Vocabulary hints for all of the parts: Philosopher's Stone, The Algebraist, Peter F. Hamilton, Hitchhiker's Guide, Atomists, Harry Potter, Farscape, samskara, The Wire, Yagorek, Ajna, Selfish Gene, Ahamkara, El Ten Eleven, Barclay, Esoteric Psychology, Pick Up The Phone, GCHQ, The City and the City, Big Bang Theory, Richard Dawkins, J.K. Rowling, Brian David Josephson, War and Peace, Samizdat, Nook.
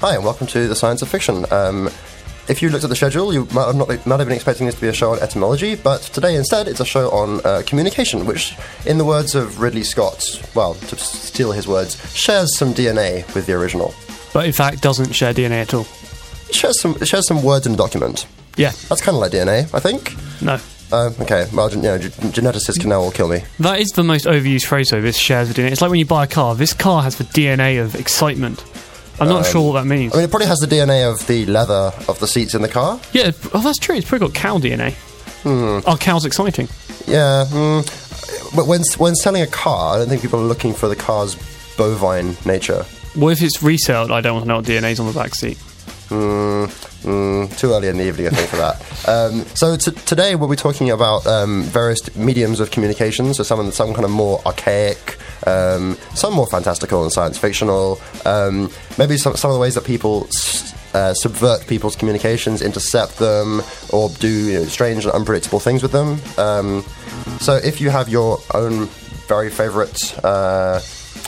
Hi, and welcome to The Science of Fiction. If you looked at the schedule, you might have been expecting this to be a show on etymology, but today instead it's a show on communication, which, in the words of Ridley Scott, well, to steal his words, shares some DNA with the original. But in fact doesn't share DNA at all. It shares some words in a document. Yeah. That's kind of like DNA, I think. No. Okay, well, you know, geneticists can now all kill me. That is the most overused phrase, though, this shares the DNA. It's like when you buy a car. This car has the DNA of excitement. I'm not sure what that means. I mean, it probably has the DNA of the leather of the seats in the car. Yeah, oh, that's true. It's probably got cow DNA. Are cows exciting? Yeah. But when selling a car, I don't think people are looking for the car's bovine nature. Well, if it's reselled, I don't want to know what DNA's on the back seat. Too early in the evening, I think, for that. So today we'll be talking about various mediums of communication, so some kind of more archaic, some more fantastical and science fictional, maybe some of the ways that people subvert people's communications, intercept them, or do strange and unpredictable things with them. So if you have your own very favourite...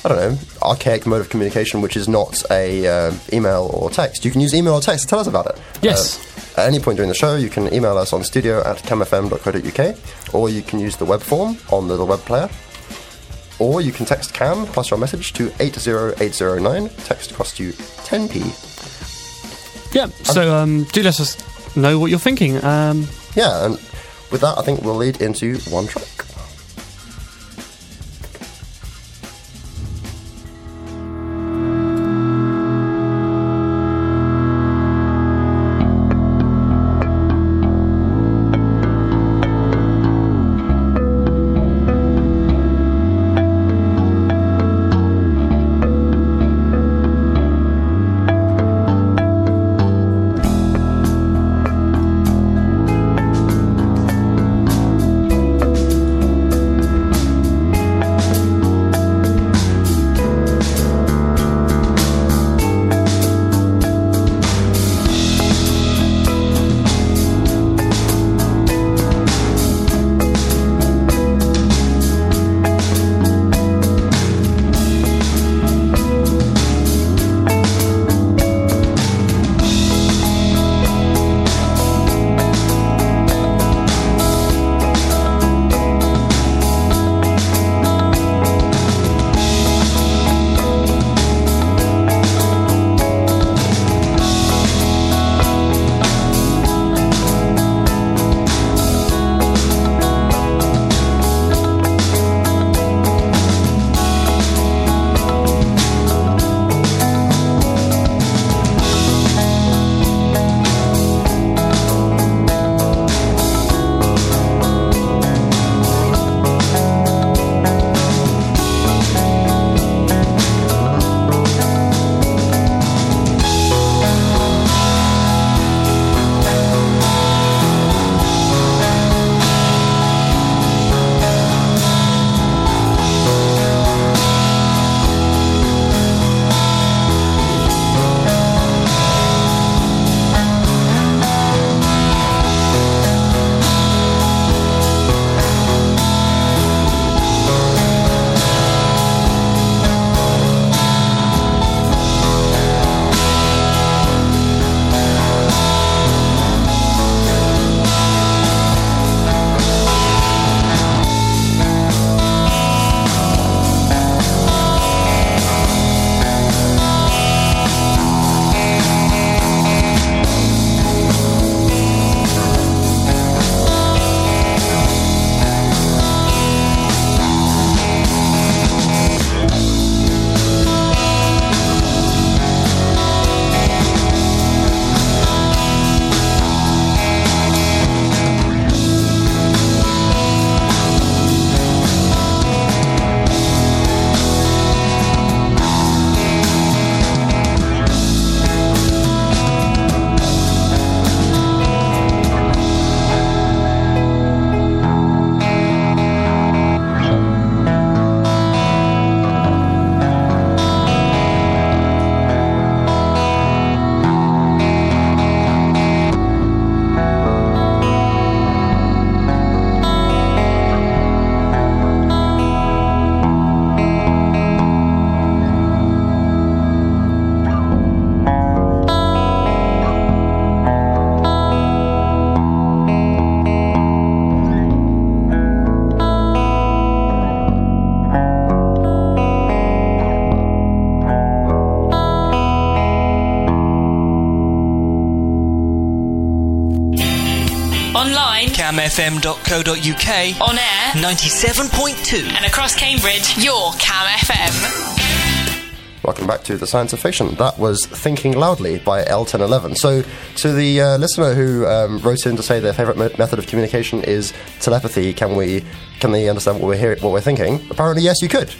I don't know, archaic mode of communication which is not a email or text. You can use email or text to tell us about it. Yes. At any point during the show, you can email us on studio@camfm.co.uk, or you can use the web form on the web player, or you can text CAM plus your message to 80809. Text costs you 10p. Yeah, so do let us know what you're thinking. Yeah, and with that, I think we'll lead into one track. online, camfm.co.uk, on air, 97.2, and across Cambridge, your Cam FM. Welcome back to The Science of Fiction. That was Thinking Loudly by El Ten Eleven. So, to the listener who wrote in to say their favourite method of communication is telepathy, can they understand what we're thinking? Apparently, yes, you could.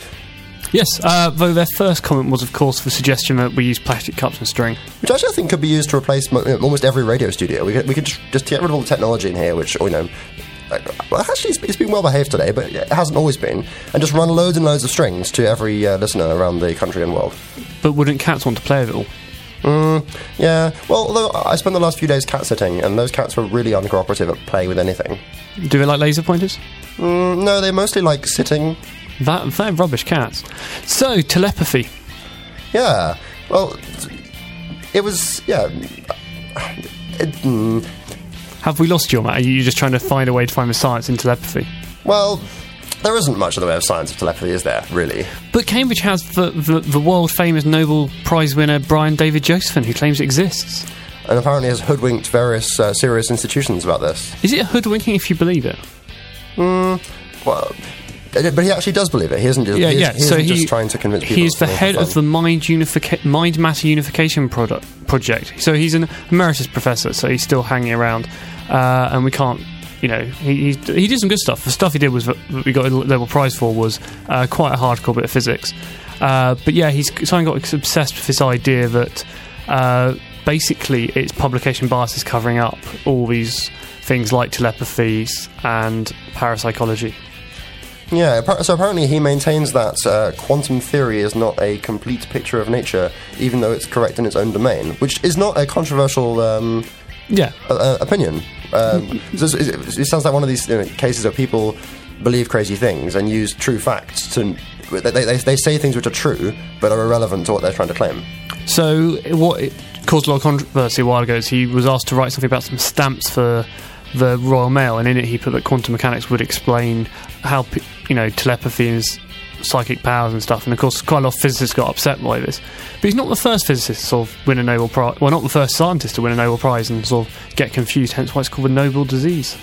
Yes, though their first comment was, of course, the suggestion that we use plastic cups and string. Which actually I think could be used to replace almost every radio studio. We could just get rid of all the technology in here, which, actually it's been well behaved today, but it hasn't always been, and just run loads and loads of strings to every listener around the country and world. But wouldn't cats want to play with it all? Yeah. Well, although I spent the last few days cat sitting, and those cats were really uncooperative at playing with anything. Do they like laser pointers? No, they mostly like sitting. They're rubbish cats. So, telepathy. Yeah. Well, it was... Yeah. Have we lost you on that? Are you just trying to find a way to find the science in telepathy? Well, there isn't much in the way of science of telepathy, is there, really? But Cambridge has the world-famous Nobel Prize winner Brian David Josephson, who claims it exists. And apparently has hoodwinked various serious institutions about this. Is it hoodwinking if you believe it? Well... But he actually does believe it. He isn't just, he isn't just trying to convince people. He's the head of the Mind-Matter Unification Project. So he's an emeritus professor, so he's still hanging around. And we can't... He did some good stuff. The stuff he did was that we got a Nobel Prize for was quite a hardcore bit of physics. But yeah, he's got obsessed with this idea that basically it's publication bias is covering up all these things like telepathies and parapsychology. Yeah, so apparently he maintains that quantum theory is not a complete picture of nature, even though it's correct in its own domain, which is not a controversial opinion. It sounds like one of these cases where people believe crazy things and use true facts to... They say things which are true, but are irrelevant to what they're trying to claim. So what it caused a lot of controversy a while ago is he was asked to write something about some stamps for the Royal Mail, and in it he put that quantum mechanics would explain how... telepathy and psychic powers and stuff, and of course quite a lot of physicists got upset by this. But he's not the first physicist to sort of win a Nobel Prize, well, not the first scientist to win a Nobel Prize and sort of get confused, hence why it's called the Nobel disease.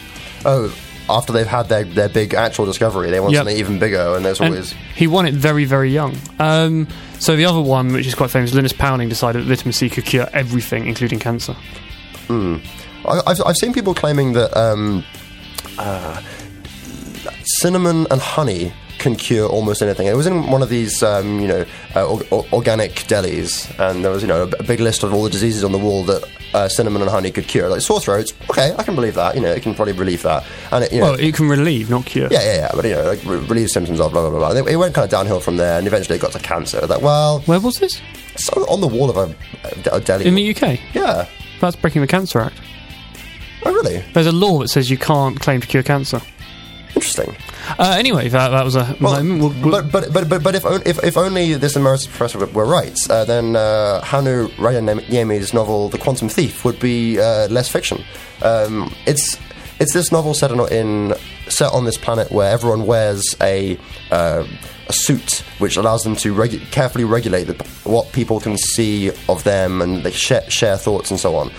Oh, after they've had their big actual discovery, they want something even bigger, and there's always... He won it very, very young. So the other one, which is quite famous, Linus Pauling decided that vitamin C could cure everything, including cancer. I've seen people claiming that... cinnamon and honey can cure almost anything. It was in one of these, organic delis, and there was, a big list of all the diseases on the wall that cinnamon and honey could cure. Like sore throats, okay, I can believe that. It can probably relieve that. And it can relieve, not cure. Yeah. But relieve symptoms of blah blah blah. And it went kind of downhill from there, and eventually it got to cancer. Where was this? It's on the wall of a deli in the UK. Yeah, that's breaking the Cancer Act. Oh, really? There's a law that says you can't claim to cure cancer. Interesting. Anyway, that was a... Well, but if only this emeritus professor were right, then Hanu Rajaniemi's novel The Quantum Thief would be less fiction. It's this novel set on this planet where everyone wears a suit which allows them to carefully regulate what people can see of them, and they share thoughts and so on.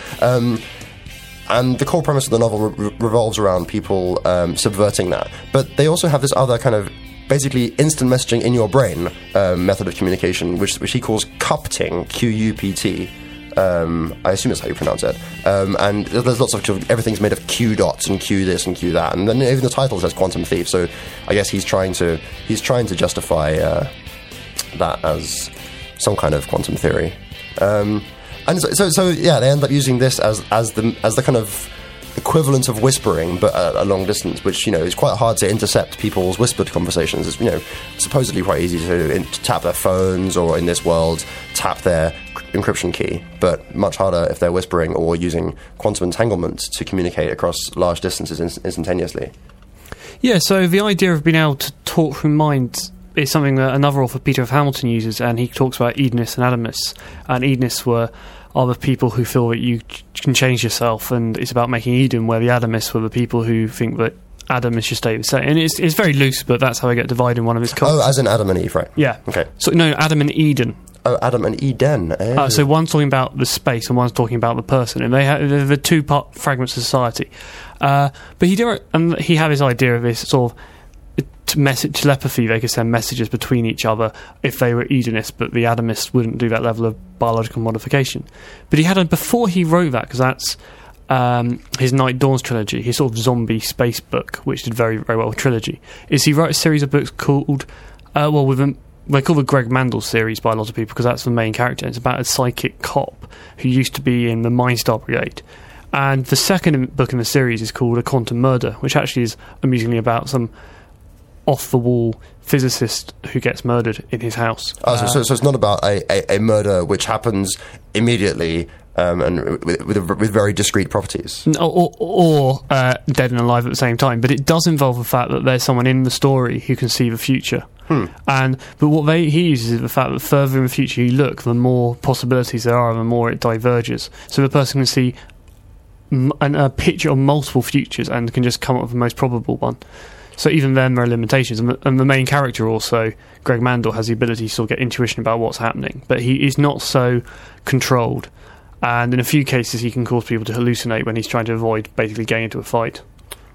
And the core premise of the novel revolves around people subverting that. But they also have this other kind of basically instant messaging in your brain method of communication, which he calls cupting, Q-U-P-T. I assume that's how you pronounce it. And there's lots of... Everything's made of Q dots and Q this and Q that. And then even the title says Quantum Thief, so I guess he's trying to justify that as some kind of quantum theory. And so, they end up using this as the kind of equivalent of whispering, but at a long distance, which is quite hard to intercept people's whispered conversations. It's supposedly quite easy to tap their phones, or in this world tap their encryption key, but much harder if they're whispering or using quantum entanglement to communicate across large distances instantaneously. Yeah, so the idea of being able to talk from minds is something that another author, Peter F. Hamilton, uses, and he talks about Edenists and Atomists. And Edenists are the people who feel that you can change yourself, and it's about making Eden, where the Atomists were the people who think that Adam is just stay the same. And it's very loose, but that's how I get divided in one of his cults. Oh, as in Adam and Eve, right? Yeah. Okay. So, no, Adam and Eden. Adam and Eden. So one's talking about the space and one's talking about the person, and they have the two-part fragments of society. But he had this idea of this sort of message telepathy. They could send messages between each other if they were Edenists, but the Adamists wouldn't do that level of biological modification. But he had before he wrote that, because that's his Night Dawns trilogy, his sort of zombie space book, which did very, very well with trilogy, is he wrote a series of books called they call the Greg Mandel series by a lot of people, because that's the main character. It's about a psychic cop who used to be in the Mindstar Brigade. And the second book in the series is called The Quantum Murder, which actually is amusingly about some off-the-wall physicist who gets murdered in his house. So it's not about a murder which happens immediately and with very discrete properties. Or dead and alive at the same time. But it does involve the fact that there's someone in the story who can see the future. But what he uses is the fact that the further in the future you look, the more possibilities there are, the more it diverges. So the person can see a picture of multiple futures and can just come up with the most probable one. So even then there are limitations, and the main character also, Greg Mandel, has the ability to sort of get intuition about what's happening, but he is not so controlled, and in a few cases he can cause people to hallucinate when he's trying to avoid basically getting into a fight.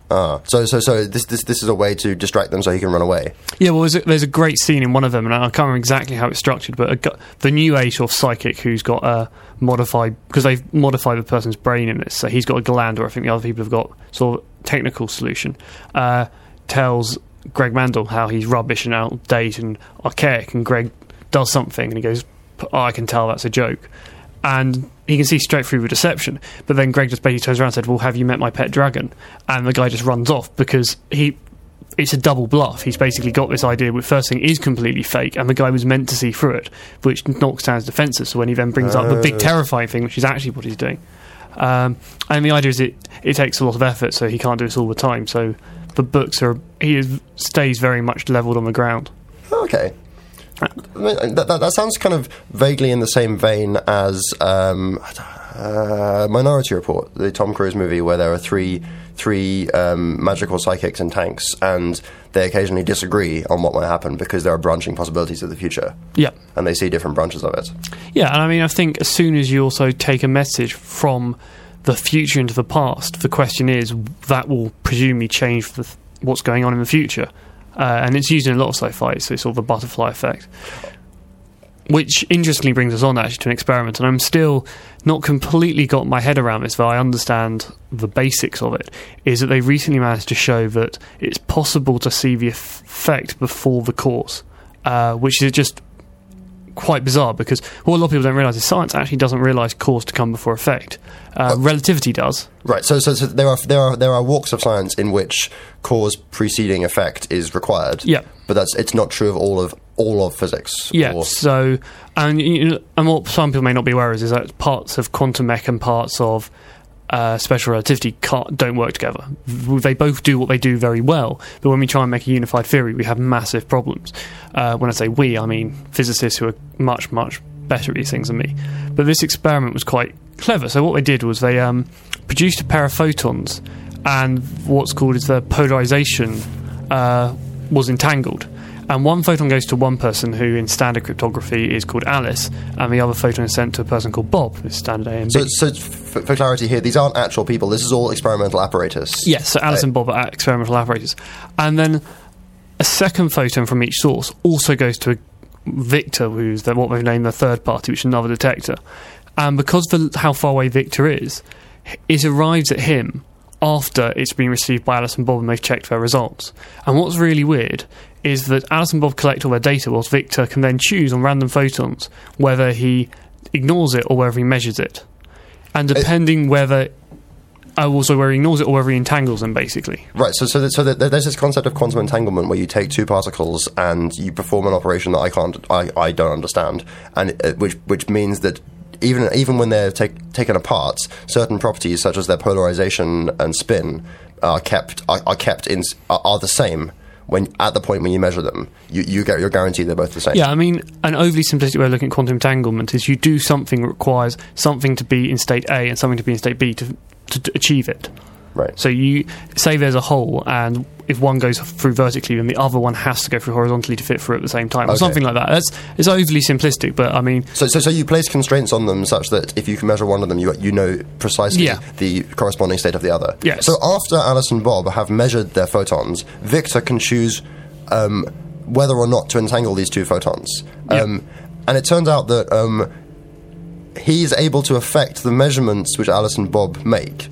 So this is a way to distract them so he can run away. Yeah, well, there's a great scene in one of them, and I can't remember exactly how it's structured, but the new age sort of psychic who's got a modified, because they've modified the person's brain in this, so he's got a gland, or I think the other people have got sort of technical solution, tells Greg Mandel how he's rubbish and outdated and archaic, and Greg does something, and he goes, "Oh, I can tell that's a joke." And he can see straight through the deception. But then Greg just basically turns around and said, "Well, have you met my pet dragon?" And the guy just runs off, because it's a double bluff. He's basically got this idea where first thing is completely fake, and the guy was meant to see through it, which knocks down his defences. So when he then brings up the big terrifying thing, which is actually what he's doing. And the idea is it takes a lot of effort, so he can't do this all the time. So the books stays very much levelled on the ground. Okay. That sounds kind of vaguely in the same vein as Minority Report, the Tom Cruise movie where there are three magical psychics in tanks, and they occasionally disagree on what might happen because there are branching possibilities of the future. Yeah. And they see different branches of it. Yeah, and I mean, I think as soon as you also take a message from the future into the past, the question is, that will presumably change what's going on in the future. And it's used in a lot of sci-fi, so it's sort of the butterfly effect, which interestingly brings us on actually to an experiment, and I'm still not completely got my head around this, though I understand the basics of it, is that they recently managed to show that it's possible to see the effect before the cause, which is just quite bizarre, because what a lot of people don't realise is science actually doesn't realise cause to come before effect. Relativity does. Right, so there are walks of science in which cause preceding effect is required. Yeah, but it's not true of all of physics. Yeah. So, and what some people may not be aware of is that parts of quantum mech and parts of special relativity don't work together. They both do what they do very well, but when we try and make a unified theory, we have massive problems. When I say we, I mean physicists who are much, much better at these things than me. But this experiment was quite clever. So what they did was they produced a pair of photons, and what's called is the polarization was entangled. And one photon goes to one person who, in standard cryptography, is called Alice, and the other photon is sent to a person called Bob. It's standard A and B. So for clarity here, these aren't actual people. This is all experimental apparatus. Yes, so Alice and Bob are experimental apparatus. And then a second photon from each source also goes to a Victor, who's what they've named the third party, which is another detector. And because how far away Victor is, it arrives at him after it's been received by Alice and Bob, and they've checked their results. And what's really weird is that Alice and Bob collect all their data, whilst Victor can then choose on random photons whether he ignores it or whether he measures it. And depending whether he ignores it or whether he entangles them, basically. Right, so there's this concept of quantum entanglement where you take two particles and you perform an operation that I don't understand, and which means that even when they're taken apart, certain properties such as their polarization and spin are the same. When at the point when you measure them, you're guaranteed they're both the same. Yeah, I mean, an overly simplistic way of looking at quantum entanglement is you do something that requires something to be in state A and something to be in state B to achieve it. Right. So you say there's a hole, and if one goes through vertically, then the other one has to go through horizontally to fit through at the same time, or something like that. It's overly simplistic, but I mean... So you place constraints on them such that if you can measure one of them, you know precisely the corresponding state of the other. Yes. So after Alice and Bob have measured their photons, Victor can choose whether or not to entangle these two photons. And it turns out that he's able to affect the measurements which Alice and Bob make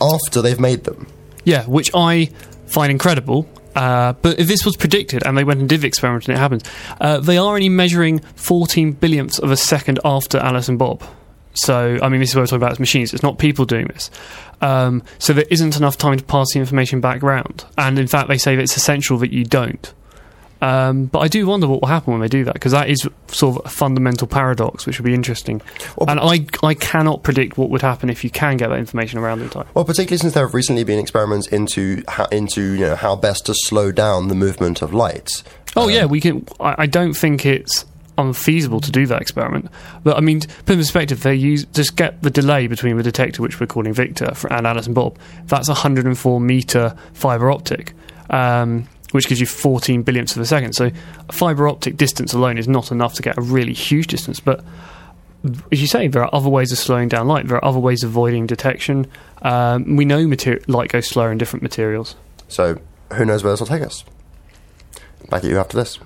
after they've made them. Yeah, which I find incredible. But if this was predicted and they went and did the experiment and it happened, they are only measuring 14 billionths of a second after Alice and Bob. So, I mean, this is what we're talking about, it's machines. It's not people doing this. So there isn't enough time to pass the information back around. And, in fact, they say that it's essential that you don't. But I do wonder what will happen when they do that, because that is sort of a fundamental paradox, which would be interesting. Well, and I cannot predict what would happen if you can get that information around in time. Well, particularly since there have recently been experiments into you know, how best to slow down the movement of light. I don't think it's unfeasible to do that experiment. But, I mean, put in perspective, they just get the delay between the detector, which we're calling Victor, and Alice and Bob. That's 104-metre fibre optic. Which gives you 14 billionths of a second. So a fibre optic distance alone is not enough to get a really huge distance. But as you say, there are other ways of slowing down light. There are other ways of avoiding detection. We know light goes slower in different materials. So who knows where this will take us? Back at you after this.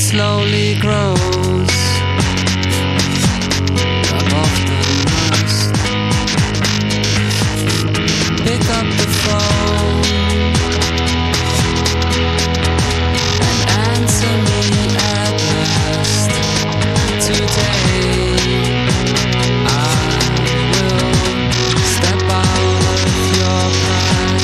Slowly grows above the rust. Pick up the phone and answer me at last. Today I will step out of your past.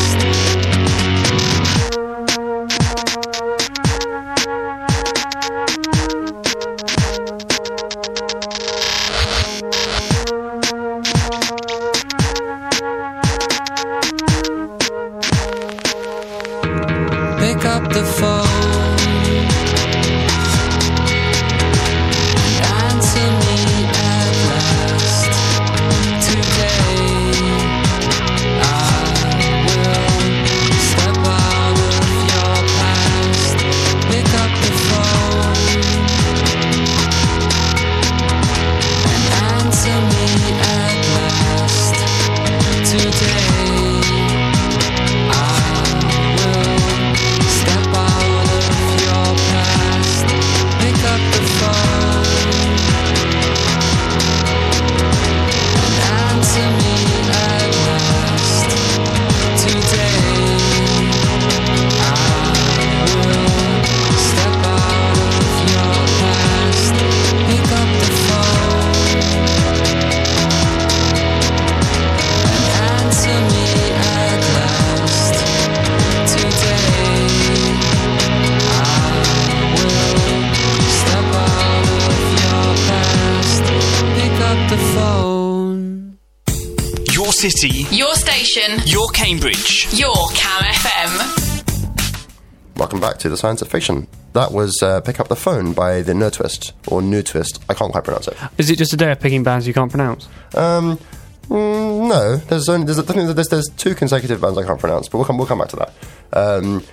city. Your station. Your Cambridge. Your Cam FM. Welcome back to The Science of Fiction. That was Pick Up The Phone by The Notwist, or Notwist. I can't quite pronounce it. Is it just a day of picking bands you can't pronounce? No. There's two consecutive bands I can't pronounce, but we'll come back to that.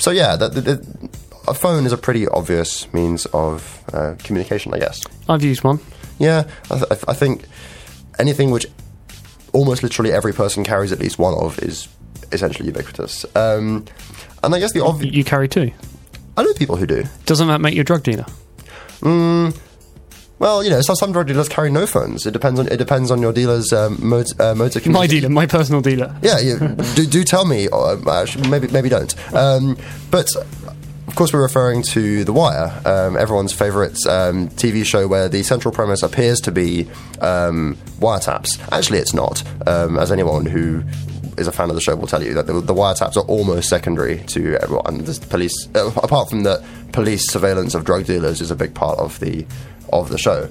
So yeah, a phone is a pretty obvious means of communication, I guess. I've used one. Yeah, I think anything which almost literally every person carries at least one of is essentially ubiquitous. And I guess the obvious... You carry two? I know people who do. Doesn't that make you a drug dealer? Well, you know, some drug dealers carry no phones. It depends on your dealer's modes of communication. My dealer, my personal dealer. Yeah, do tell me. Or, maybe don't. But of course, we're referring to The Wire, everyone's favourite TV show, where the central premise appears to be wiretaps. Actually, it's not, as anyone who is a fan of the show will tell you, that the wiretaps are almost secondary to everyone. The police, apart from that, police surveillance of drug dealers is a big part of the show.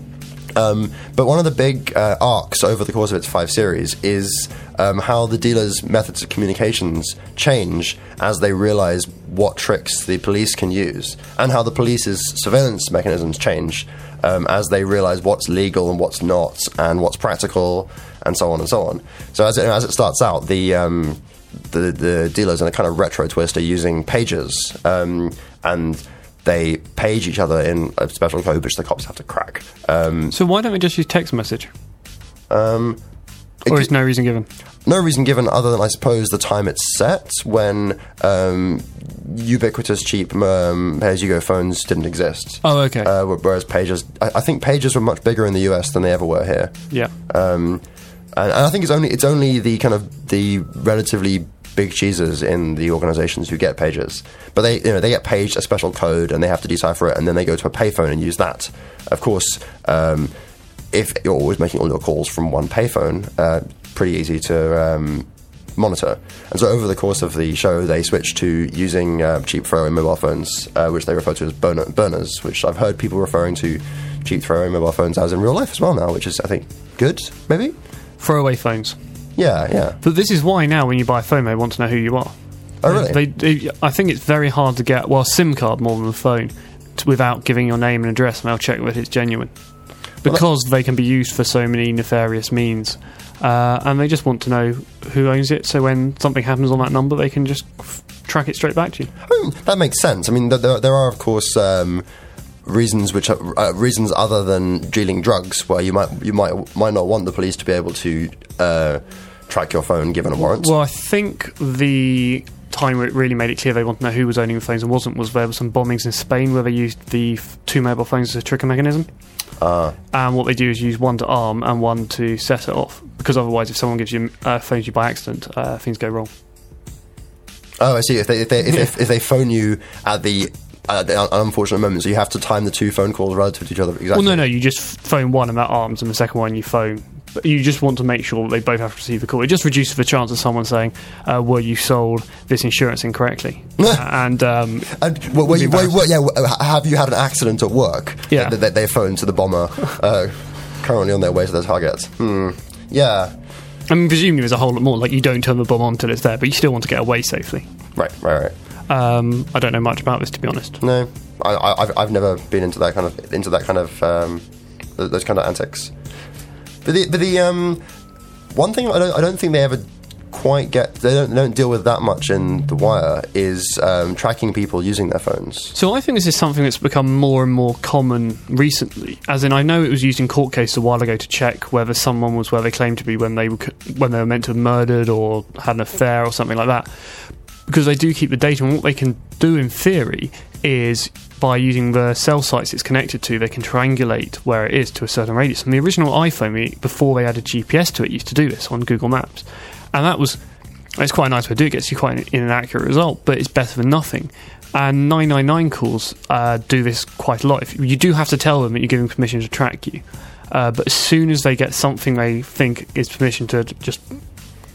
But one of the big arcs over the course of its five series is how the dealers' methods of communications change as they realise what tricks the police can use, and how the police's surveillance mechanisms change as they realise what's legal and what's not, and what's practical, and so on and so on. So as it starts out, the dealers, in a kind of retro twist, are using pagers, and they page each other in a special code which the cops have to crack. So why don't we just use text message? Or is no reason given? No reason given, other than, I suppose, the time it's set, when ubiquitous cheap pay-as-you-go phones didn't exist. Oh, okay. Whereas pagers... I think pagers were much bigger in the US than they ever were here. Yeah. And I think it's only the kind of the relatively... big cheeses in the organisations who get pagers, but they get paged a special code and they have to decipher it, and then they go to a payphone and use that. Of course, if you're always making all your calls from one payphone, pretty easy to monitor. And so over the course of the show, they switch to using cheap throwaway mobile phones, which they refer to as burners, which I've heard people referring to cheap throwaway mobile phones as in real life as well now, which is, I think, good, maybe? Throwaway phones. Yeah, yeah. But this is why now when you buy a phone, they want to know who you are. Oh, really? I think it's very hard to get, well, a SIM card more than a phone, without giving your name and address, and they'll check that it's genuine. Because they can be used for so many nefarious means. And they just want to know who owns it, so when something happens on that number, they can just track it straight back to you. Oh, that makes sense. I mean, there are, of course... reasons which are reasons other than dealing drugs, where you might not want the police to be able to track your phone given a warrant. Well, I think the time where it really made it clear they wanted to know who was owning the phones and wasn't was there were some bombings in Spain where they used the two mobile phones as a trigger mechanism. And what they do is use one to arm and one to set it off, because otherwise if someone gives you phones you by accident, things go wrong. Oh, I see. If they phone you at the... an unfortunate moment, so you have to time the two phone calls relative to each other. Exactly. Well, no, you just phone one and that arms, and the second one you phone. But you just want to make sure that they both have to receive the call. It just reduces the chance of someone saying, "Were you sold this insurance incorrectly?" Have you had an accident at work? Yeah, they phoned to the bomber currently on their way to their target. Yeah. I mean, presumably there's a whole lot more. Like, you don't turn the bomb on until it's there, but you still want to get away safely. Right. I don't know much about this, to be honest. No, I've never been into those kind of antics. But the one thing I don't think they ever quite get. They don't deal with that much in The Wire is tracking people using their phones. So I think this is something that's become more and more common recently. As in, I know it was used in court cases a while ago to check whether someone was where they claimed to be when they were meant to have murdered or had an affair or something like that. Because they do keep the data, and what they can do in theory is, by using the cell sites it's connected to, they can triangulate where it is to a certain radius. And the original iPhone, before they added GPS to it, used to do this on Google Maps. And it's quite a nice way to do it. It gets you quite an inaccurate result, but it's better than nothing. And 999 calls do this quite a lot. You do have to tell them that you're giving permission to track you. But as soon as they get something they think is permission to just...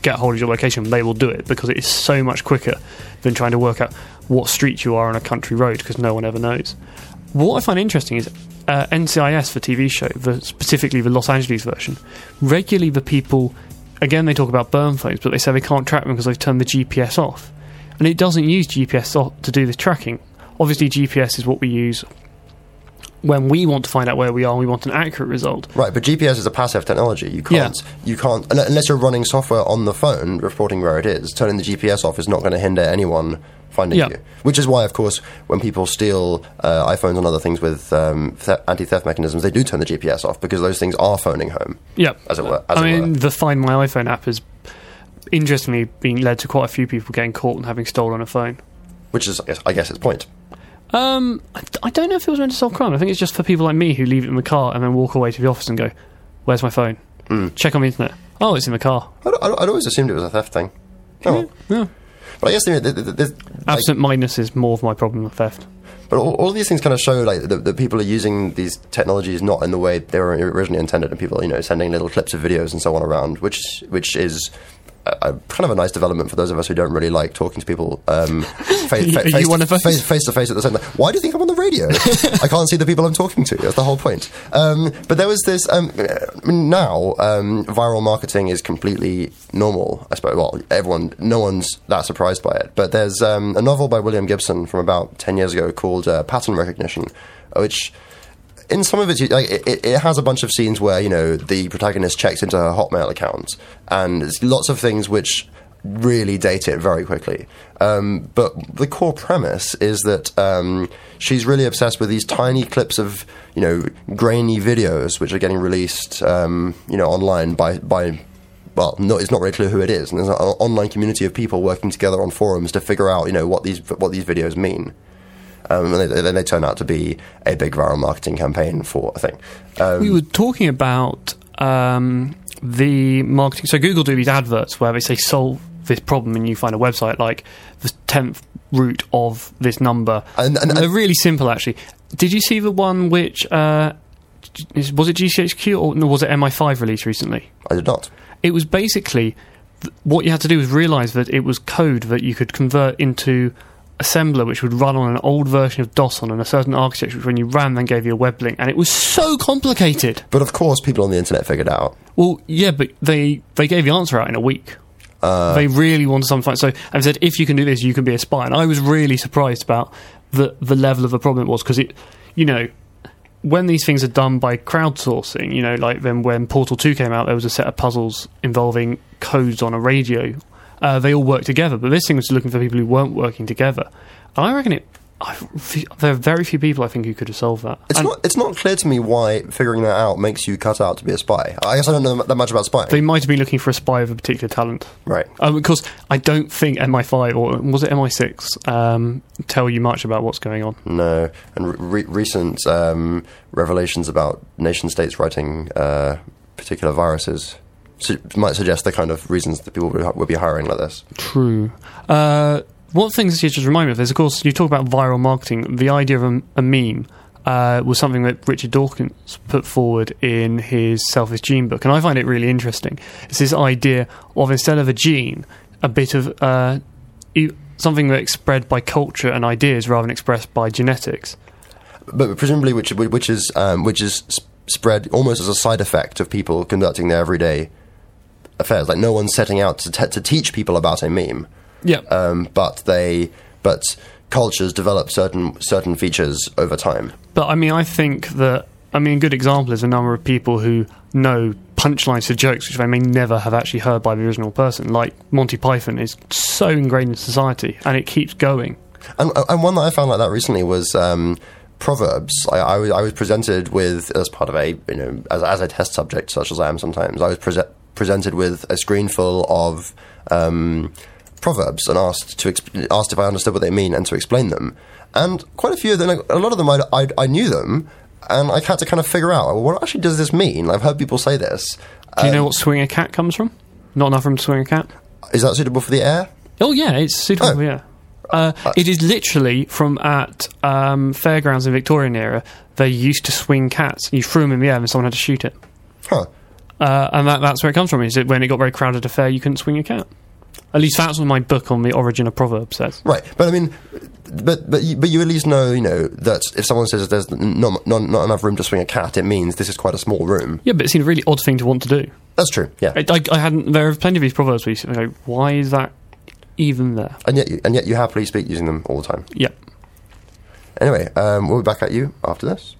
get hold of your location, they will do it, because it is so much quicker than trying to work out what street you are on a country road, because no one ever knows. What I find interesting is NCIS, the TV show, specifically the Los Angeles version, regularly the people again, they talk about burn phones, but they say they can't track them because they've turned the GPS off. And it doesn't use GPS to do this tracking. Obviously, GPS is what we use when we want to find out where we are and we want an accurate result. Right, but GPS is a passive technology. You can't unless you're running software on the phone reporting where it is, turning the GPS off is not going to hinder anyone finding you. Which is why, of course, when people steal iPhones and other things with anti-theft mechanisms, they do turn the GPS off because those things are phoning home, as it were. The Find My iPhone app is, interestingly, being led to quite a few people getting caught and having stolen a phone. Which is, I guess, its point. I don't know if it was meant to solve crime. I think it's just for people like me who leave it in the car and then walk away to the office and go, where's my phone? Check on the internet. Oh, it's in the car. I'd always assumed it was a theft thing. Oh. Yeah. But I guess absent mindedness is more of my problem than theft. But all these things kind of show like that people are using these technologies not in the way they were originally intended, and people are, sending little clips of videos and so on around, which is kind of a nice development for those of us who don't really like talking to people face to face at the same time. Why do you think I'm on the radio? I can't see the people I'm talking to. That's the whole point. But there was this... now, viral marketing is completely normal, I suppose. Well, no one's that surprised by it. But there's a novel by William Gibson from about 10 years ago called Pattern Recognition, which... In some of its, it has a bunch of scenes where, the protagonist checks into her Hotmail account, and there's lots of things which really date it very quickly. But the core premise is that she's really obsessed with these tiny clips of, grainy videos which are getting released, online by it's not very clear who it is, and there's an online community of people working together on forums to figure out, what these videos mean. And then they turn out to be a big viral marketing campaign for a thing. We were talking about the marketing. So Google do these adverts where they say, solve this problem, and you find a website like the 10th root of this number. And they're really simple, actually. Did you see the one which... was it GCHQ or was it MI5 released recently? I did not. It was basically... what you had to do was realise that it was code that you could convert into... assembler, which would run on an old version of DOS on a certain architecture, which when you ran then gave you a web link, and it was so complicated. But of course people on the internet figured it out. Well, yeah, but they gave the answer out in a week. They really wanted something. So I said, if you can do this, you can be a spy. And I was really surprised about the level of the problem it was, because it, when these things are done by crowdsourcing, like when Portal 2 came out, there was a set of puzzles involving codes on a radio. They all work together, but this thing was looking for people who weren't working together. And I reckon there are very few people, I think, who could have solved that. It's not clear to me why figuring that out makes you cut out to be a spy. I guess I don't know that much about spying. They might have been looking for a spy with a particular talent. Right. Because I don't think MI5, or was it MI6, tell you much about what's going on. No. And recent revelations about nation-states writing particular viruses... So might suggest the kind of reasons that people would be hiring like this. True. One thing that you just remind me of is, of course, you talk about viral marketing. The idea of a meme was something that Richard Dawkins put forward in his Selfish Gene book, and I find it really interesting. It's this idea of, instead of a gene, a bit of something that's spread by culture and ideas rather than expressed by genetics. But presumably which is spread almost as a side effect of people conducting their everyday affairs. Like, no one's setting out to teach people about a meme. Yeah. But cultures develop certain features over time. But I think a good example is the number of people who know punchlines to jokes which they may never have actually heard by the original person. Like, Monty Python is so ingrained in society, and it keeps going. And one that I found like that recently was proverbs. I was presented with, as part of a, as a test subject, such as I am sometimes, I was presented with a screen full of proverbs and asked if I understood what they mean and to explain them. And quite a few of them, a lot of them, I knew them, and I had to kind of figure out, well, what actually does this mean? I've heard people say this. Do you know what swing a cat comes from? Not enough room to swing a cat? Is that suitable for the air? Oh, yeah, it's suitable for the air. It is literally from at fairgrounds in the Victorian era. They used to swing cats. You threw them in the air and someone had to shoot it. Huh. And that's where it comes from. Is it when it got very crowded at a fair, you couldn't swing a cat? At least that's what my book on the origin of Proverbs says. Right, but I mean, but you at least know, you know, that if someone says there's not enough room to swing a cat, it means this is quite a small room. Yeah, but it seemed a really odd thing to want to do. That's true, yeah. I hadn't. There are plenty of these Proverbs where you go, why is that even there? And yet you happily speak using them all the time. Yeah. Anyway, we'll be back at you after this.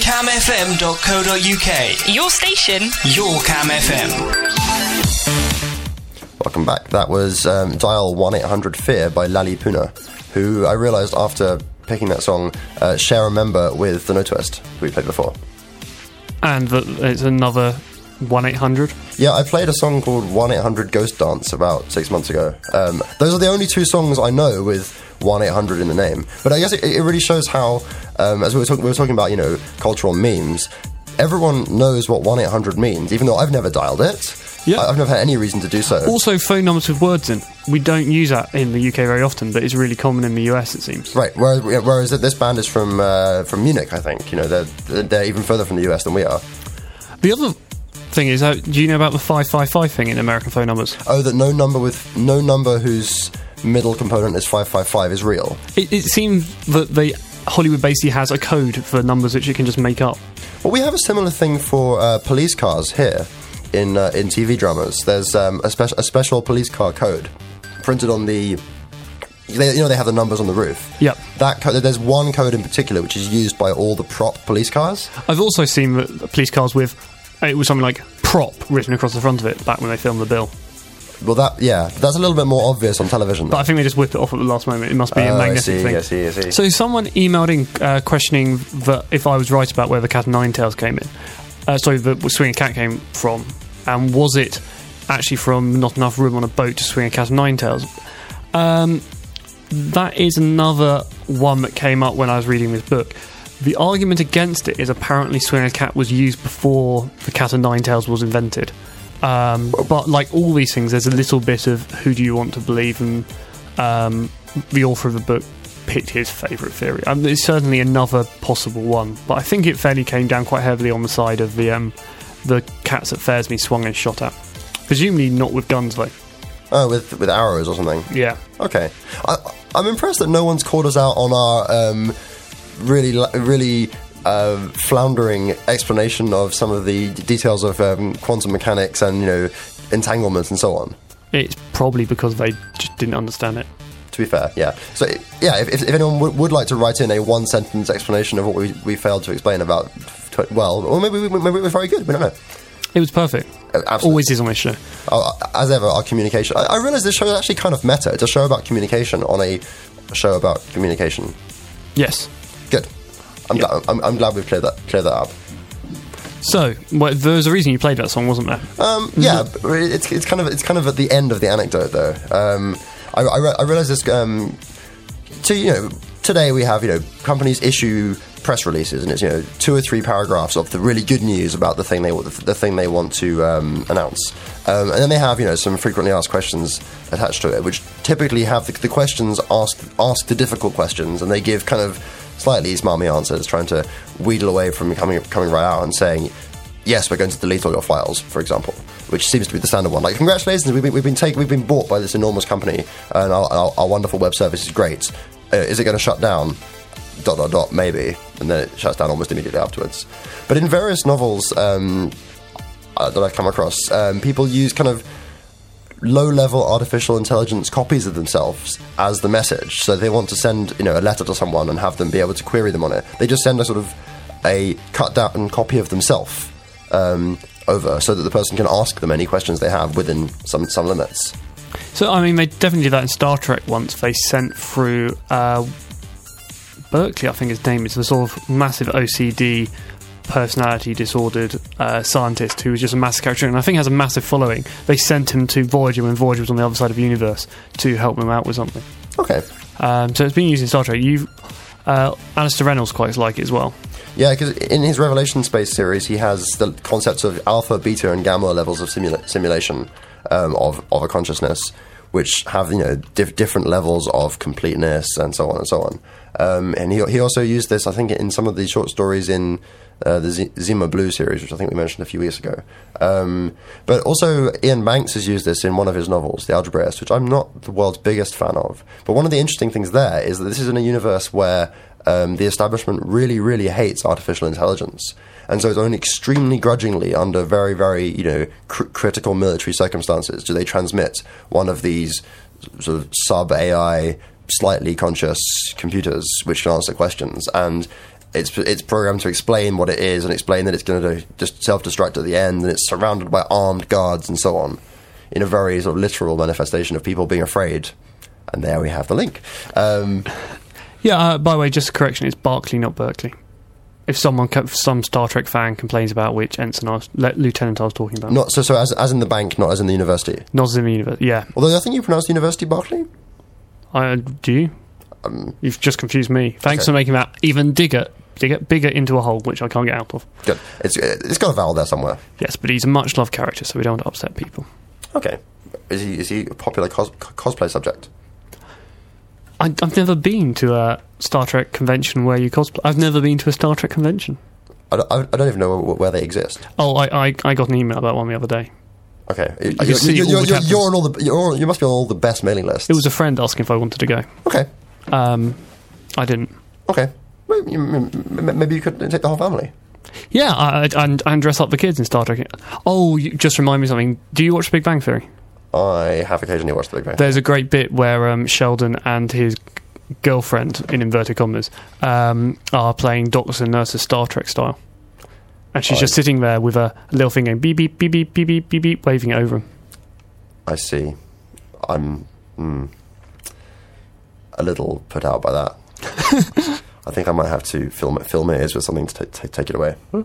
camfm.co.uk. Your station, your Cam FM. Welcome back. That was Dial 1-800-FEAR by Lali Puna, who I realised after picking that song, share a member with The Notwist, who we played before. And it's another 1-800? Yeah, I played a song called 1-800-GHOST-DANCE about 6 months ago. Those are the only two songs I know with 1-800 in the name. But I guess it really shows how, as we were talking about, you know, cultural memes, everyone knows what 1-800 means, even though I've never dialed it. Yeah. I've never had any reason to do so. Also, phone numbers with words in. We don't use that in the UK very often, but it's really common in the US, it seems. Right, whereas this band is from Munich, I think. You know, they're even further from the US than we are. The other thing is, do you know about the 555 thing in American phone numbers? Oh, that no number whose middle component is 555 is real. It seems that Hollywood basically has a code for numbers which you can just make up. Well, we have a similar thing for police cars here in TV dramas. There's a special police car code printed on the. You know, they have the numbers on the roof. Yep. There's one code in particular which is used by all the prop police cars. I've also seen police cars with. It was something like prop written across the front of it back when they filmed the bill. Well, that's a little bit more obvious on television. But I think they just whip it off at the last moment. It must be a magnetic thing. I see. So someone emailed in questioning that if I was right about where the cat and nine tails came in. The swing a cat came from. And was it actually from not enough room on a boat to swing a cat and nine tails? That is another one that came up when I was reading this book. The argument against it is apparently swing a cat was used before the cat and nine tails was invented. But like all these things, there's a little bit of who do you want to believe, and the author of the book picked his favourite theory. It's certainly another possible one, but I think it fairly came down quite heavily on the side of the cats at fairs being swung and shot at. Presumably not with guns, though. Oh, with arrows or something? Yeah. Okay. I'm impressed that no one's called us out on our really floundering explanation of some of the details of quantum mechanics and, entanglements and so on. It's probably because they just didn't understand it. To be fair, yeah. So, if anyone would like to write in a one-sentence explanation of what we failed to explain about, or maybe we're very good, we don't know. It was perfect. Absolutely. Always is on this show. As ever, our communication... I realise this show is actually kind of meta. It's a show about communication on a show about communication. Yes. Good. I'm glad we've cleared that up. So, there was a reason you played that song, wasn't there? Yeah, it's kind of at the end of the anecdote, though. I realise this. Today we have companies issue press releases, and it's 2 or 3 paragraphs of the really good news about the thing they want to announce, and then they have some frequently asked questions attached to it, which typically have the questions ask the difficult questions, and they give kind of slightly smarmy answers, trying to wheedle away from coming right out and saying, yes, we're going to delete all your files, for example, which seems to be the standard one. Like, congratulations, we've been bought by this enormous company, and our wonderful web service is great. Is it going to shut down? ... Maybe, and then it shuts down almost immediately afterwards. But in various novels that I've come across, people use kind of low-level artificial intelligence copies of themselves as the message. So they want to send, a letter to someone and have them be able to query them on it. They just send a sort of a cut-down copy of themselves over, so that the person can ask them any questions they have within some limits. So, they definitely did that in Star Trek once. They sent through Berkeley, I think his name is, the sort of massive OCD... personality disordered scientist who was just a massive character, and I think has a massive following. They sent him to Voyager when Voyager was on the other side of the universe to help him out with something. Okay. So it's been used in Star Trek. Alistair Reynolds quite like it as well. Yeah, because in his Revelation Space series, he has the concepts of alpha, beta, and gamma levels of simulation of a consciousness, which have different levels of completeness and so on and so on. And he also used this, I think, in some of the short stories in the Zima Blue series, which I think we mentioned a few weeks ago. But also Ian Banks has used this in one of his novels, The Algebraist, which I'm not the world's biggest fan of. But one of the interesting things there is that this is in a universe where the establishment really, really hates artificial intelligence. And so it's only extremely grudgingly, under very, very critical military circumstances, do they transmit one of these sort of sub-AI, slightly conscious computers which can answer questions, and it's programmed to explain what it is and explain that it's going to just self-destruct at the end, and it's surrounded by armed guards and so on, in a very sort of literal manifestation of people being afraid. And there we have the link. By the way, just a correction, it's Barclay, not Berkeley. If some Star Trek fan complains about which ensign lieutenant I was talking about. Not, so as in the bank, not as in the university? Not as in the university, yeah. Although I think you pronounce university Barclay? Do you? You've just confused me. Thanks for making that even bigger into a hole, which I can't get out of. Good. It's got a vowel there somewhere. Yes, but he's a much-loved character, so we don't want to upset people. Okay. Is he a popular cosplay subject? I've never been to a Star Trek convention where you cosplay. I've never been to a Star Trek convention. I don't even know where they exist. Oh, I got an email about one the other day. Okay. You must be on all the best mailing lists. It was a friend asking if I wanted to go. Okay. I didn't. Okay. Maybe you could take the whole family. Yeah, and dress up the kids in Star Trek. Oh, you just remind me of something. Do you watch Big Bang Theory? I have occasionally watched the Big Bang. There's a great bit where Sheldon and his girlfriend, in inverted commas, are playing doctors and nurses Star Trek style. And she's just sitting there with a little thing going beep, beep, beep, beep, beep, beep, beep, beep, waving it over him. I see. I'm a little put out by that. I think I might have to film it with something to take it away. Huh?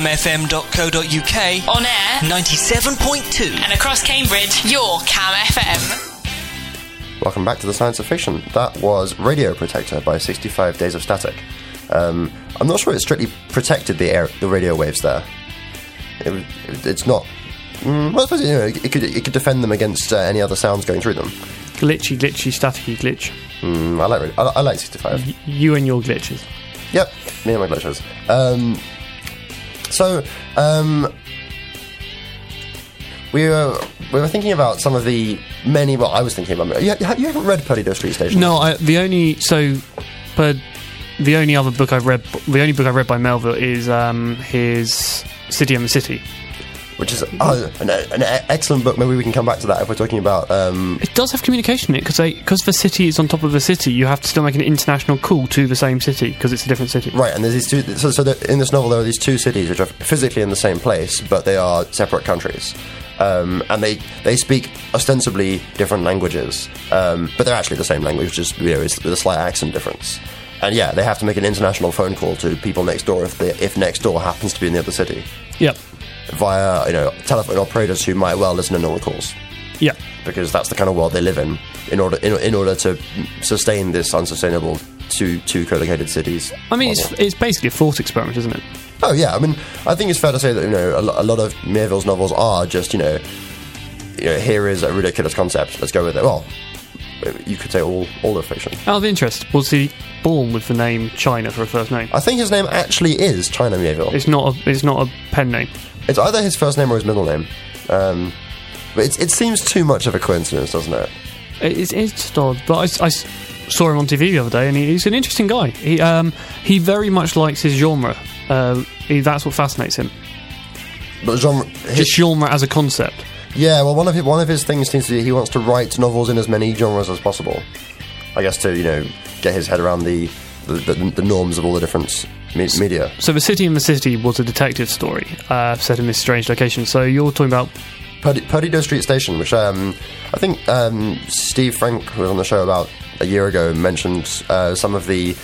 camfm.co.uk, on air 97.2, and across Cambridge, your Cam FM. Welcome back to the Science of Fiction. That was Radio Protector by 65 Days of Static. I'm not sure it strictly protected the radio waves there. It's not. Well, I suppose, you know, it could defend them against any other sounds going through them. Glitchy, glitchy, staticky glitch. I like 65. You and your glitches. Yep, me and my glitches. We were thinking about some of the many. Well, I was thinking about. You haven't read Perdido Street Station? No, the only book I've read by Melville is his City and the City, which is an excellent book. Maybe we can come back to that if we're talking about... It does have communication in it, because the city is on top of the city. You have to still make an international call to the same city, because it's a different city. Right, and there's these two... So in this novel, there are these two cities, which are physically in the same place, but they are separate countries. And they speak ostensibly different languages, but they're actually the same language, just, you know, it's with a slight accent difference. And yeah, they have to make an international phone call to people next door if next door happens to be in the other city. Yep. Via, you know, telephone operators who might well listen in on the calls. Yeah. Because that's the kind of world they live in order to sustain this unsustainable two co-located cities. I mean, it's basically a thought experiment, isn't it? Oh, yeah. I mean, I think it's fair to say that, you know, a lot of Melville's novels are just, you know, here is a ridiculous concept, let's go with it. Well, you could say all of fiction. Out of interest, was he born with the name China for a first name? I think his name actually is China Melville. It's not a pen name. It's either his first name or his middle name. But it seems too much of a coincidence, doesn't it? It's just odd, but I saw him on TV the other day, and he's an interesting guy. He very much likes his genre. That's what fascinates him. But genre... Just genre as a concept. Yeah, well, one of his things seems to be he wants to write novels in as many genres as possible. I guess to, you know, get his head around the norms of all the different media. So The City and the City was a detective story set in this strange location. So you're talking about... Perdido Street Station, which I think Steve Frank, who was on the show about a year ago, mentioned some of the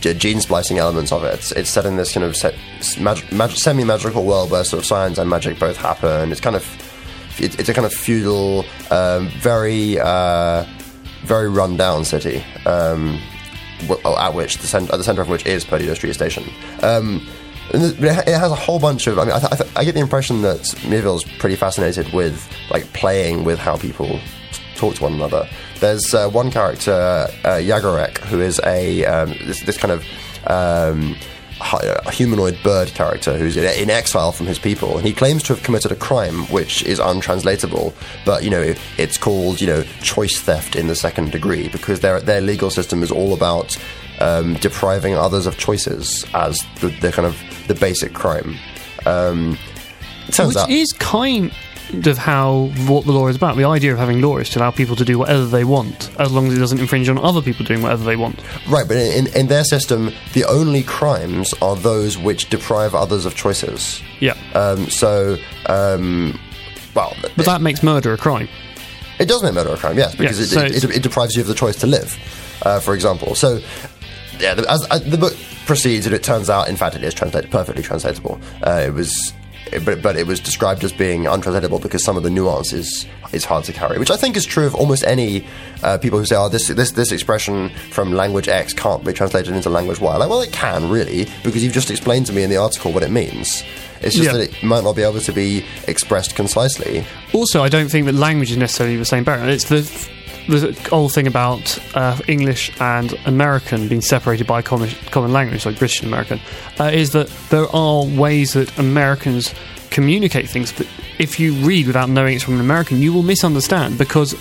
gene splicing elements of it. It's set in this kind of semi-magical world where sort of science and magic both happen. It's kind of... It's a kind of feudal, very run-down city, at the centre of which is Perdido Street Station. It has a whole bunch of... I mean, I get the impression that Melville's pretty fascinated with, like, playing with how people talk to one another. There's one character, Yagorek, who is a humanoid bird character who's in exile from his people, and he claims to have committed a crime which is untranslatable, but, you know, it's called, you know, choice theft in the second degree, because their legal system is all about depriving others of choices as the kind of the basic crime, which is kind of what the law is about. The idea of having law is to allow people to do whatever they want, as long as it doesn't infringe on other people doing whatever they want. Right, but in their system, the only crimes are those which deprive others of choices. Yeah. But that makes murder a crime. It does make murder a crime, yes, because it deprives you of the choice to live, for example. So, yeah, as the book proceeds, and it turns out, in fact, it is perfectly translatable. But it was described as being untranslatable because some of the nuance is hard to carry, which I think is true of almost any people who say, oh, this expression from language X can't be translated into language Y. Like, well, it can, really, because you've just explained to me in the article what it means. It's just that it might not be able to be expressed concisely. Also, I don't think that language is necessarily the same barrier. It's the old thing about English and American being separated by common language, like British and American, is that there are ways that Americans communicate things that if you read without knowing it's from an American, you will misunderstand, because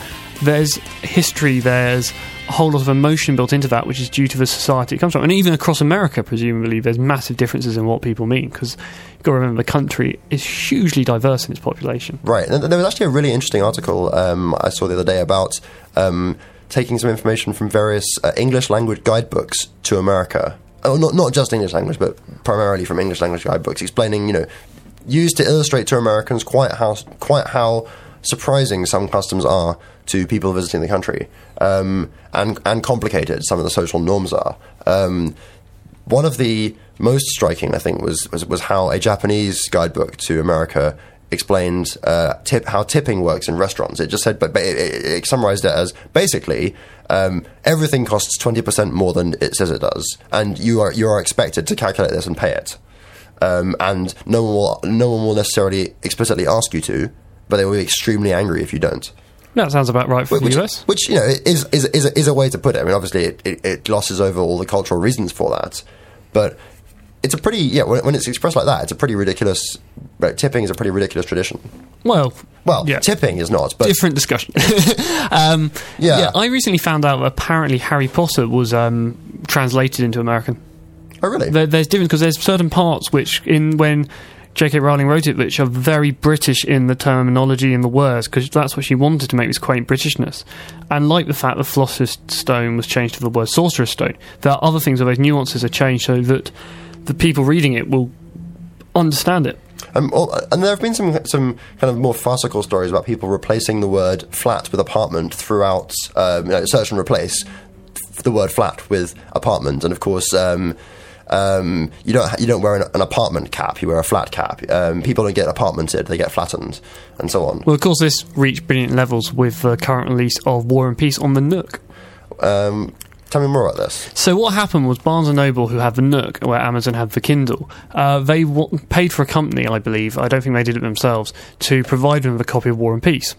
there's history, there's a whole lot of emotion built into that, which is due to the society it comes from. And even across America, presumably, there's massive differences in what people mean, because you've got to remember the country is hugely diverse in its population. Right. And there was actually a really interesting article I saw the other day about taking some information from various English language guidebooks to America. Oh, not just English language, but primarily from English language guidebooks, explaining, you know, used to illustrate to Americans quite how surprising some customs are to people visiting the country, and complicated some of the social norms are. One of the most striking, I think, was how a Japanese guidebook to America explained how tipping works in restaurants. It just said, but it summarized it as basically everything costs 20% more than it says it does, and you are expected to calculate this and pay it. And no one will necessarily explicitly ask you to, but they will be extremely angry if you don't. That sounds about right for the US. Which, you know, is a way to put it. I mean, obviously, it glosses over all the cultural reasons for that, but it's a pretty, when it's expressed like that, it's a pretty ridiculous, tipping is a pretty ridiculous tradition. Well, yeah. Tipping is not, but... Different discussion. Yeah, I recently found out apparently Harry Potter was translated into American. Oh, really? There's different, because there's certain parts which, when J.K. Rowling wrote it, which are very British in the terminology and the words, because that's what she wanted to make, this quaint Britishness. And like the fact that Philosopher's Stone was changed to the word Sorcerer's Stone, there are other things where those nuances are changed so that the people reading it will understand it. And there have been some kind of more farcical stories about people replacing the word flat with apartment throughout search and replace the word flat with apartment. And of course... you don't wear an apartment cap, you wear a flat cap. People don't get apartmented, they get flattened, and so on. Well, of course, this reached brilliant levels with the current release of War and Peace on the Nook. Tell me more about this. So what happened was Barnes & Noble, who had the Nook, where Amazon had the Kindle, they paid for a company, I believe, I don't think they did it themselves, to provide them with a copy of War and Peace.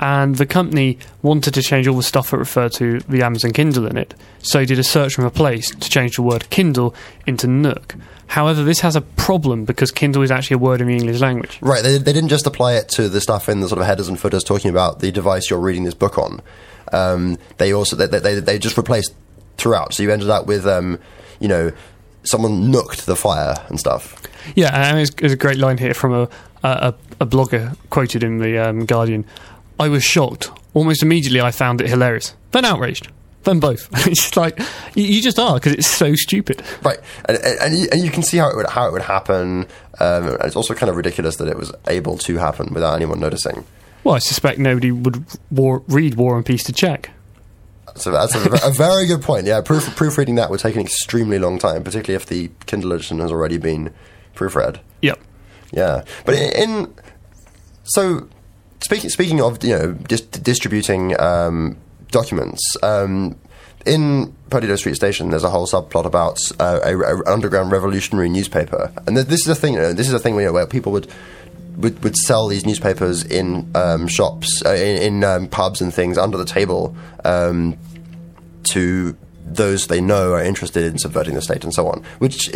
And the company wanted to change all the stuff that referred to the Amazon Kindle in it, so did a search and replace to change the word Kindle into Nook. However, this has a problem because Kindle is actually a word in the English language. Right, they didn't just apply it to the stuff in the sort of headers and footers talking about the device you're reading this book on. They just replaced throughout, so you ended up with, someone nooked the fire and stuff. Yeah, and there's a great line here from a blogger quoted in the Guardian. I was shocked. Almost immediately I found it hilarious. Then outraged. Then both. It's like, you just are, because it's so stupid. Right. And you can see how it would happen. And it's also kind of ridiculous that it was able to happen without anyone noticing. Well, I suspect nobody would read War and Peace to check. So that's a very good point. Yeah, proofreading that would take an extremely long time, particularly if the Kindle edition has already been proofread. Yep. Yeah. But so... Speaking of, distributing documents, in Perdido Street Station, there's a whole subplot about an underground revolutionary newspaper, and this is a thing where people would sell these newspapers in shops, in pubs and things under the table to those they know are interested in subverting the state and so on, which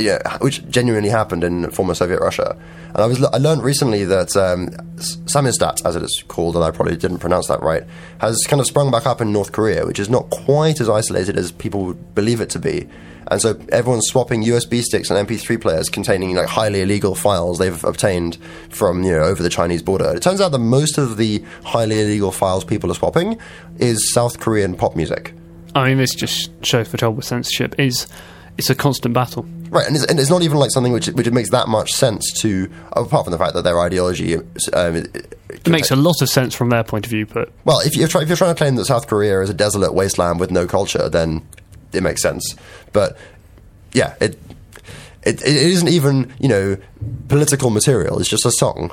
genuinely happened in former Soviet Russia. And I learned recently that samizdat, as it is called, and I probably didn't pronounce that right, has kind of sprung back up in North Korea, which is not quite as isolated as people would believe it to be. And so everyone's swapping USB sticks and MP3 players containing highly illegal files they've obtained from over the Chinese border. It turns out that most of the highly illegal files people are swapping is South Korean pop music. I mean, this just shows the trouble with censorship. It's a constant battle. Right, and it's not even like something which it makes that much sense to, apart from the fact that their ideology... It makes a lot of sense from their point of view, but... Well, if you're trying to claim that South Korea is a desolate wasteland with no culture, then it makes sense. But, yeah, it isn't even, political material. It's just a song.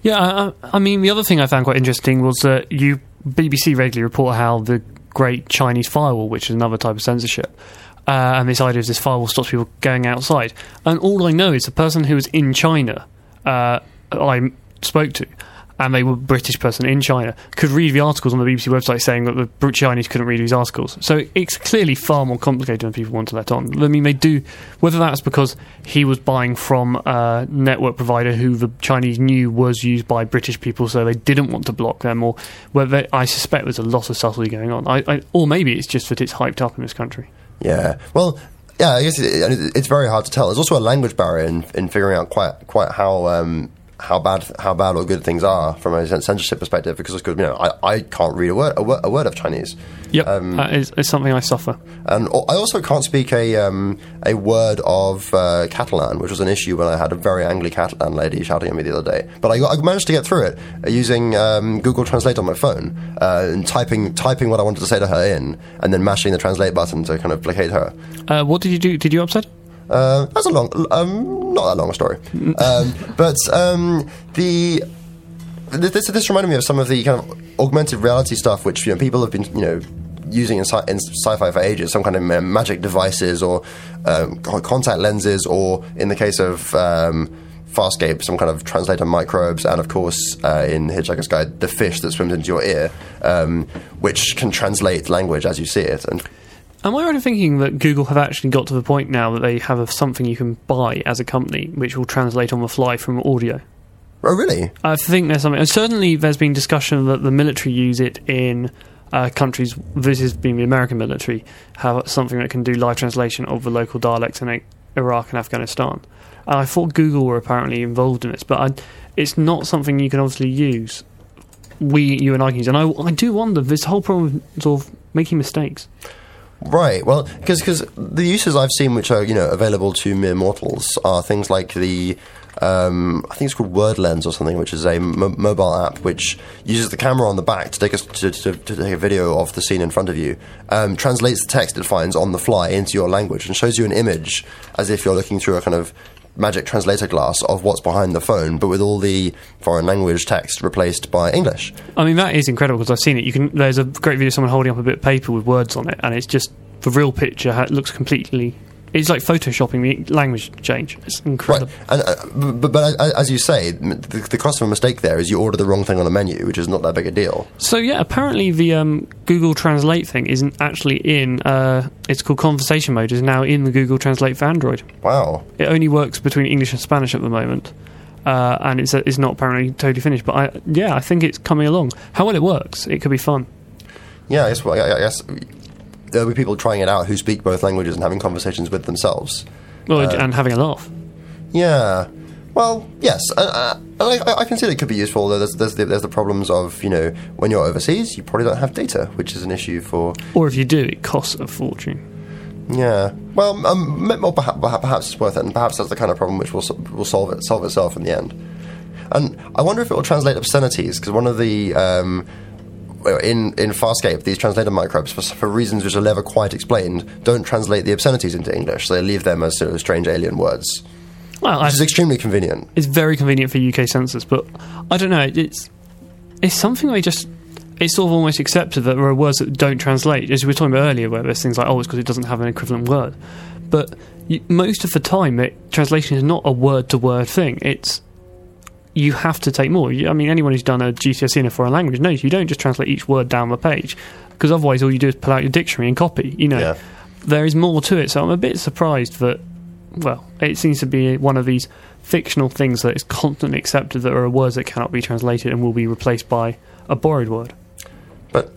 Yeah, I mean, the other thing I found quite interesting was that BBC regularly report how the... Great Chinese firewall, which is another type of censorship, and this idea is this firewall stops people going outside. And all I know is the person who was in China, I spoke to, and they were a British person in China, could read the articles on the BBC website saying that the Chinese couldn't read these articles. So it's clearly far more complicated than people want to let on. I mean, they do, whether that's because he was buying from a network provider who the Chinese knew was used by British people, so they didn't want to block them, or whether I suspect there's a lot of subtlety going on. Or maybe it's just that it's hyped up in this country. Yeah, well... Yeah, I guess it's very hard to tell. There's also a language barrier in figuring out quite how bad or good things are from a censorship perspective, because it's good, I can't read a word of Chinese. Yep, it's something I suffer. And I also can't speak a word of Catalan, which was an issue when I had a very angry Catalan lady shouting at me the other day. But I managed to get through it using Google Translate on my phone and typing what I wanted to say to her in, and then mashing the translate button to kind of placate her. What did you do? Did you upset her? That's a long, not that long a story. This reminded me of some of the kind of augmented reality stuff, which, you know, people have been, you know, using in sci-fi for ages, some kind of magic devices or contact lenses, or in the case of Farscape, some kind of translator microbes, and of course in Hitchhiker's Guide, the fish that swims into your ear, which can translate language as you see it. And am I right in thinking that Google have actually got to the point now that they have something you can buy as a company which will translate on the fly from audio? Oh, really? I think there's something. And certainly there's been discussion that the military use it in countries. This has been the American military, have something that can do live translation of the local dialects in Iraq and Afghanistan. And I thought Google were apparently involved in this, but it's not something you can obviously use. You and I can use it. And I do wonder, this whole problem of sort of making mistakes. Right, well, because the uses I've seen which are, you know, available to mere mortals are things like the, I think it's called Word Lens or something, which is a mobile app which uses the camera on the back to take a video of the scene in front of you, translates the text it finds on the fly into your language and shows you an image as if you're looking through a kind of magic translator glass of what's behind the phone, but with all the foreign language text replaced by English. I mean, that is incredible, because I've seen it. There's a great video of someone holding up a bit of paper with words on it, and it's just the real picture looks completely... It's like photoshopping the language change. It's incredible. Right. And, but as you say, the cost of a mistake there is you order the wrong thing on a menu, which is not that big a deal. So, yeah, apparently the Google Translate thing isn't actually in... it's called Conversation Mode. It's now in the Google Translate for Android. Wow. It only works between English and Spanish at the moment, and it's not apparently totally finished. But, I think it's coming along. How well it works, it could be fun. Yeah, I guess there'll be people trying it out who speak both languages and having conversations with themselves. Well, and having a laugh. Yeah. Well, yes. I can see that it could be useful, though there's the problems of, you know, when you're overseas, you probably don't have data, which is an issue for... Or if you do, it costs a fortune. Yeah. Well, perhaps it's worth it, and perhaps that's the kind of problem which will solve itself in the end. And I wonder if it will translate obscenities, because one of the... In Farscape, these translator microbes, for reasons which are never quite explained, don't translate the obscenities into English. So they leave them as sort of strange alien words. Well, which is extremely convenient. It's very convenient for UK censors, but I don't know. It's something they just... It's sort of almost accepted that there are words that don't translate. As we were talking about earlier, where there's things like, it's because it doesn't have an equivalent word. But most of the time, translation is not a word-to-word thing. It's... You have to take more. I mean, anyone who's done a GCSE in a foreign language knows you don't just translate each word down the page, because otherwise all you do is pull out your dictionary and copy. You know, yeah. There is more to it. So I'm a bit surprised that, it seems to be one of these fictional things that is constantly accepted, that there are words that cannot be translated and will be replaced by a borrowed word. But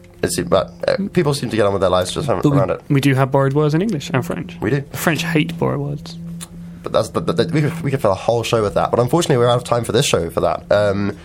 people seem to get on with their lives just around it. We do have borrowed words in English and French. We do. The French hate borrowed words. But we could fill a whole show with that. But unfortunately, we're out of time for this show for that.